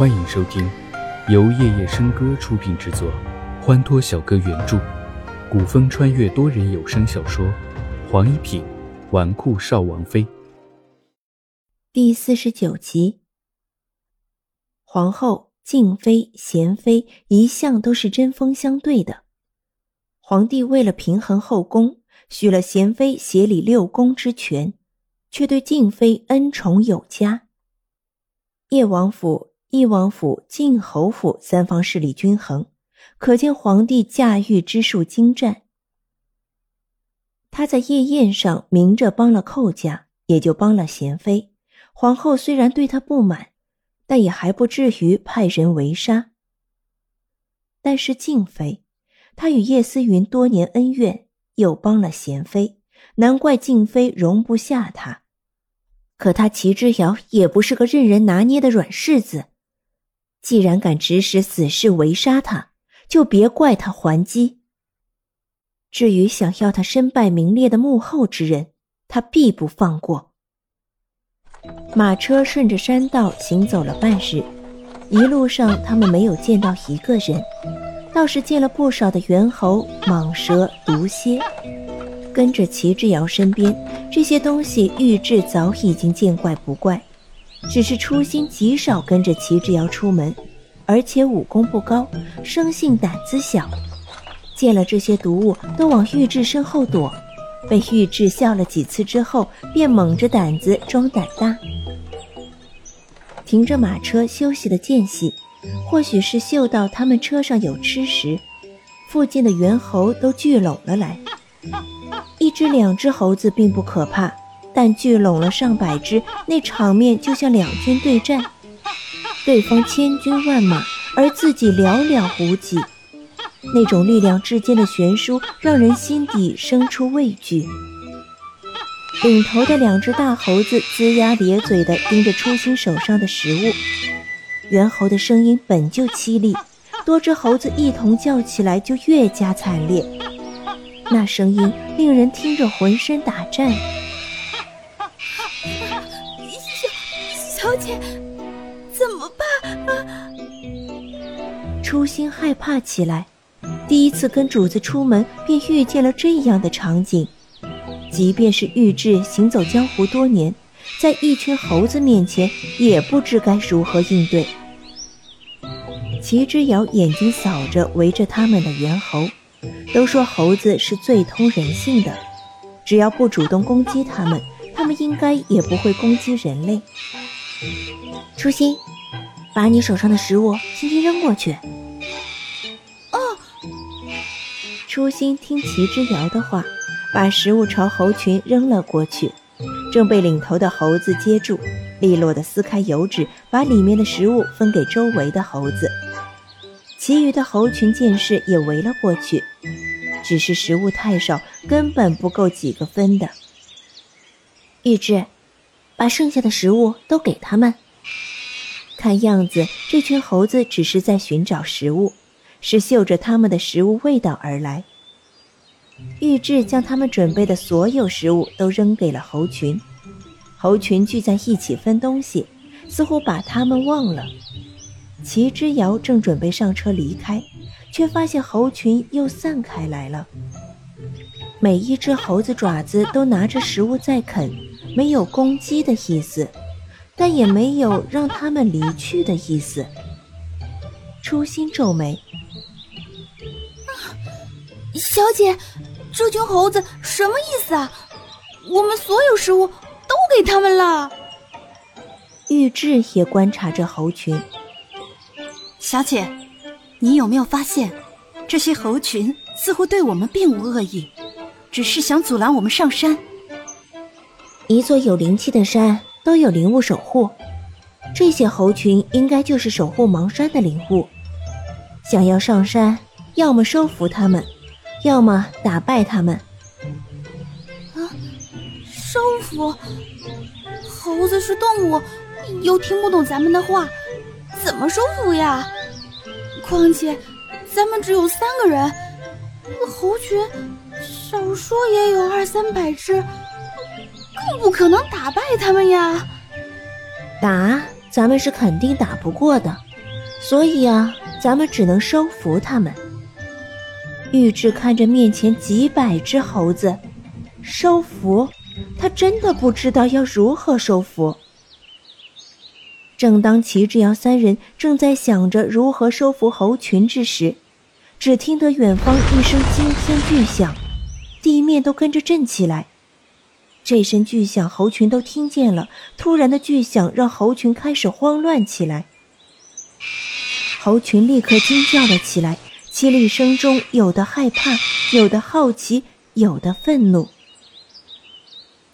欢迎收听由夜夜笙歌出品制作，欢脱小哥原著，古风穿越多人有声小说《黄一品纨绔少王妃》第49集。皇后、静妃、贤妃一向都是针锋相对的。皇帝为了平衡后宫，许了贤妃协理六宫之权，却对静妃恩宠有加。叶王府、义王府、晋侯府三方势力均衡，可见皇帝驾驭之术精湛。他在夜宴上明着帮了寇家，也就帮了贤妃。皇后虽然对他不满，但也还不至于派人围杀。但是静妃，他与叶思云多年恩怨，又帮了贤妃，难怪静妃容不下他。可他齐之遥也不是个任人拿捏的软柿子，既然敢指使死士围杀他，就别怪他还击。至于想要他身败名裂的幕后之人，他必不放过。马车顺着山道行走了半日，一路上他们没有见到一个人，倒是见了不少的猿猴、蟒蛇、毒蝎。跟着齐之遥身边，这些东西玉质早已经见怪不怪，只是初心极少跟着齐之遥出门，而且武功不高，生性胆子小，见了这些毒物都往玉质身后躲，被玉质笑了几次之后，便猛着胆子装胆大。停着马车休息的间隙，或许是嗅到他们车上有吃食，附近的猿猴都聚拢了来。一只两只猴子并不可怕，但聚拢了上百只，那场面就像两军对战，对方千军万马，而自己寥寥无几，那种力量之间的悬殊让人心底生出畏惧。领头的两只大猴子龇牙咧嘴地盯着初心手上的食物，猿猴的声音本就凄厉，多只猴子一同叫起来就越加惨烈，那声音令人听着浑身打颤。小姐，怎么办啊？初心害怕起来，第一次跟主子出门便遇见了这样的场景。即便是玉质行走江湖多年，在一群猴子面前也不知该如何应对。齐之遥眼睛扫着围着他们的猿猴，都说猴子是最通人性的，只要不主动攻击他们，他们应该也不会攻击人类。初心，把你手上的食物轻轻扔过去。哦。初心听齐之遥的话，把食物朝猴群扔了过去，正被领头的猴子接住，利落地撕开油纸，把里面的食物分给周围的猴子。其余的猴群见势也围了过去，只是食物太少，根本不够几个分的。玉质，把剩下的食物都给他们。看样子这群猴子只是在寻找食物，是嗅着他们的食物味道而来。玉质将他们准备的所有食物都扔给了猴群，猴群聚在一起分东西，似乎把他们忘了。齐之遥正准备上车离开，却发现猴群又散开来了。每一只猴子爪子都拿着食物在啃，没有攻击的意思，但也没有让他们离去的意思。初心皱眉，小姐，这群猴子什么意思啊？我们所有食物都给他们了。玉质也观察着猴群，小姐，你有没有发现，这些猴群似乎对我们并无恶意，只是想阻拦我们上山。一座有灵气的山都有灵物守护，这些猴群应该就是守护芒山的灵物。想要上山，要么收服他们，要么打败他们。啊，收服？猴子是动物，又听不懂咱们的话，怎么收服呀？况且咱们只有3个人，猴群少说也有200-300只，更不可能打败他们呀。打，咱们是肯定打不过的。所以啊，咱们只能收服他们。玉质看着面前几百只猴子，收服，他真的不知道要如何收服。正当齐志尧三人正在想着如何收服猴群之时，只听得远方一声惊天巨响，地面都跟着震起来。这声巨响猴群都听见了，突然的巨响让猴群开始慌乱起来。猴群立刻惊叫了起来，凄厉声中有的害怕，有的好奇，有的愤怒。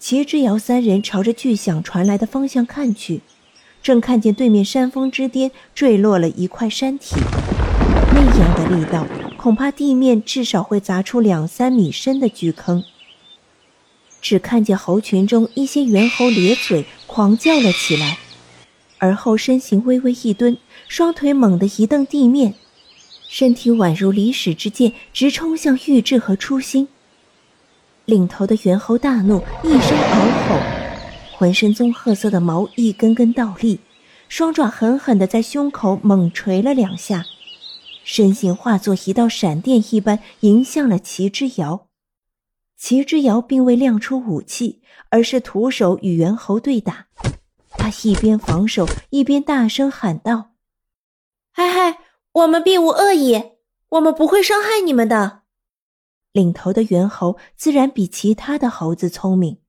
齐志尧三人朝着巨响传来的方向看去，正看见对面山峰之巅坠落了一块山体，那样的力道，恐怕地面至少会砸出2-3米深的巨坑。只看见猴群中一些猿猴咧嘴狂叫了起来，而后身形微微一蹲，双腿猛地一蹬地面，身体宛如离矢之箭，直冲向玉质和初心。领头的猿猴大怒，一声嗷吼，浑身棕褐色的毛一根根倒立，双爪狠狠地在胸口猛捶了2下，身形化作一道闪电一般迎向了齐之遥。齐之遥并未亮出武器，而是徒手与猿猴对打。他一边防守，一边大声喊道：“嗨嗨，我们并无恶意，我们不会伤害你们的。”领头的猿猴自然比其他的猴子聪明。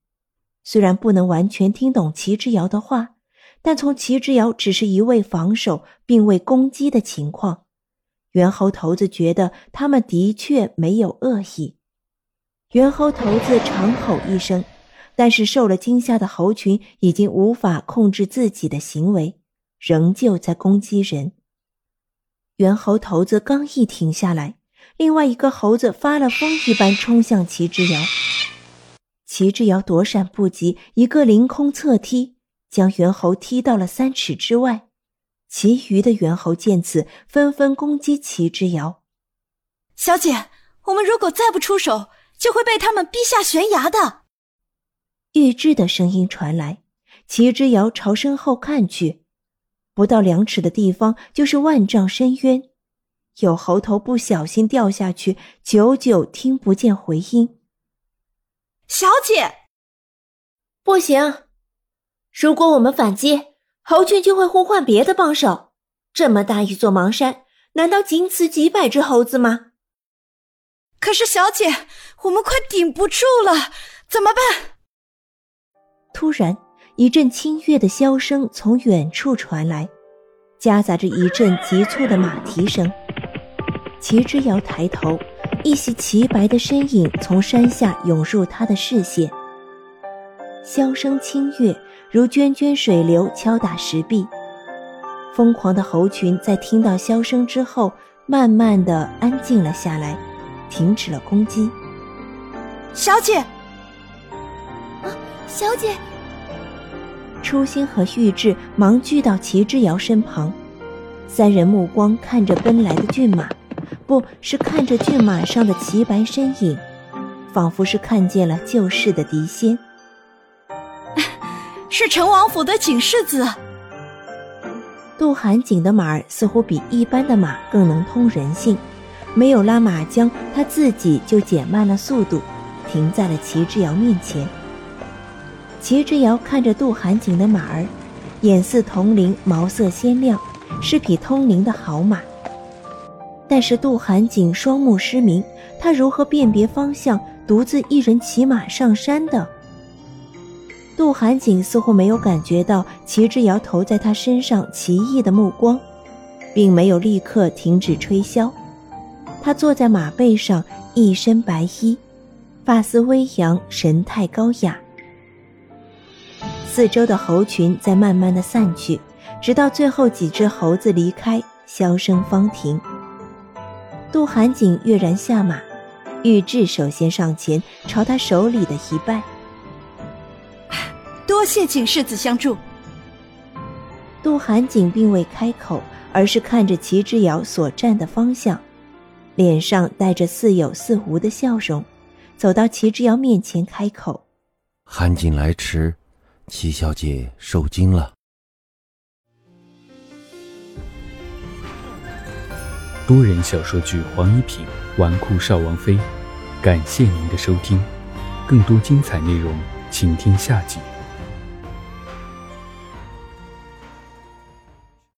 虽然不能完全听懂齐之遥的话，但从齐之遥只是一味防守并未攻击的情况，猿猴头子觉得他们的确没有恶意。猿猴头子长吼一声，但是受了惊吓的猴群已经无法控制自己的行为，仍旧在攻击人。猿猴头子刚一停下来，另外一个猴子发了疯一般冲向齐之遥。齐志尧躲闪不及，一个凌空侧踢，将猿猴踢到了3尺之外。其余的猿猴见此，纷纷攻击齐志尧。小姐，我们如果再不出手，就会被他们逼下悬崖的。玉质的声音传来，齐志尧朝身后看去，不到2尺的地方就是万丈深渊，有猴头不小心掉下去，久久听不见回音。小姐，不行，如果我们反击，猴群就会呼唤别的帮手。这么大一座盲山，难道仅此几百只猴子吗？可是小姐，我们快顶不住了，怎么办？突然一阵清越的箫声从远处传来，夹杂着一阵急促的马蹄声。齐之遥抬头，一袭齐白的身影从山下涌入他的视线。箫声清越，如涓涓水流敲打石壁。疯狂的猴群在听到箫声之后，慢慢地安静了下来，停止了攻击。小姐，小姐！初心和玉质忙聚到齐之遥身旁，三人目光看着奔来的骏马。不是看着骏马上的齐白身影，仿佛是看见了旧世的狄仙。是成王府的景世子。杜寒景的马儿似乎比一般的马更能通人性，没有拉马缰，他自己就减慢了速度，停在了齐之遥面前。齐之遥看着杜寒景的马儿，眼似铜铃，毛色鲜亮，是匹通灵的好马。但是杜寒景双目失明，他如何辨别方向，独自一人骑马上山的？杜寒景似乎没有感觉到齐之遥投在他身上奇异的目光，并没有立刻停止吹箫。他坐在马背上，一身白衣，发丝微扬，神态高雅。四周的猴群在慢慢的散去，直到最后几只猴子离开，箫声方停。杜寒景跃然下马，玉质首先上前朝他手里的一拜。多谢景世子相助。杜寒景并未开口，而是看着齐之遥所站的方向，脸上带着似有似无的笑容，走到齐之遥面前开口：寒景来迟，齐小姐受惊了。多人小说剧《黄一品纨绔少王妃》。感谢您的收听，更多精彩内容请听下集。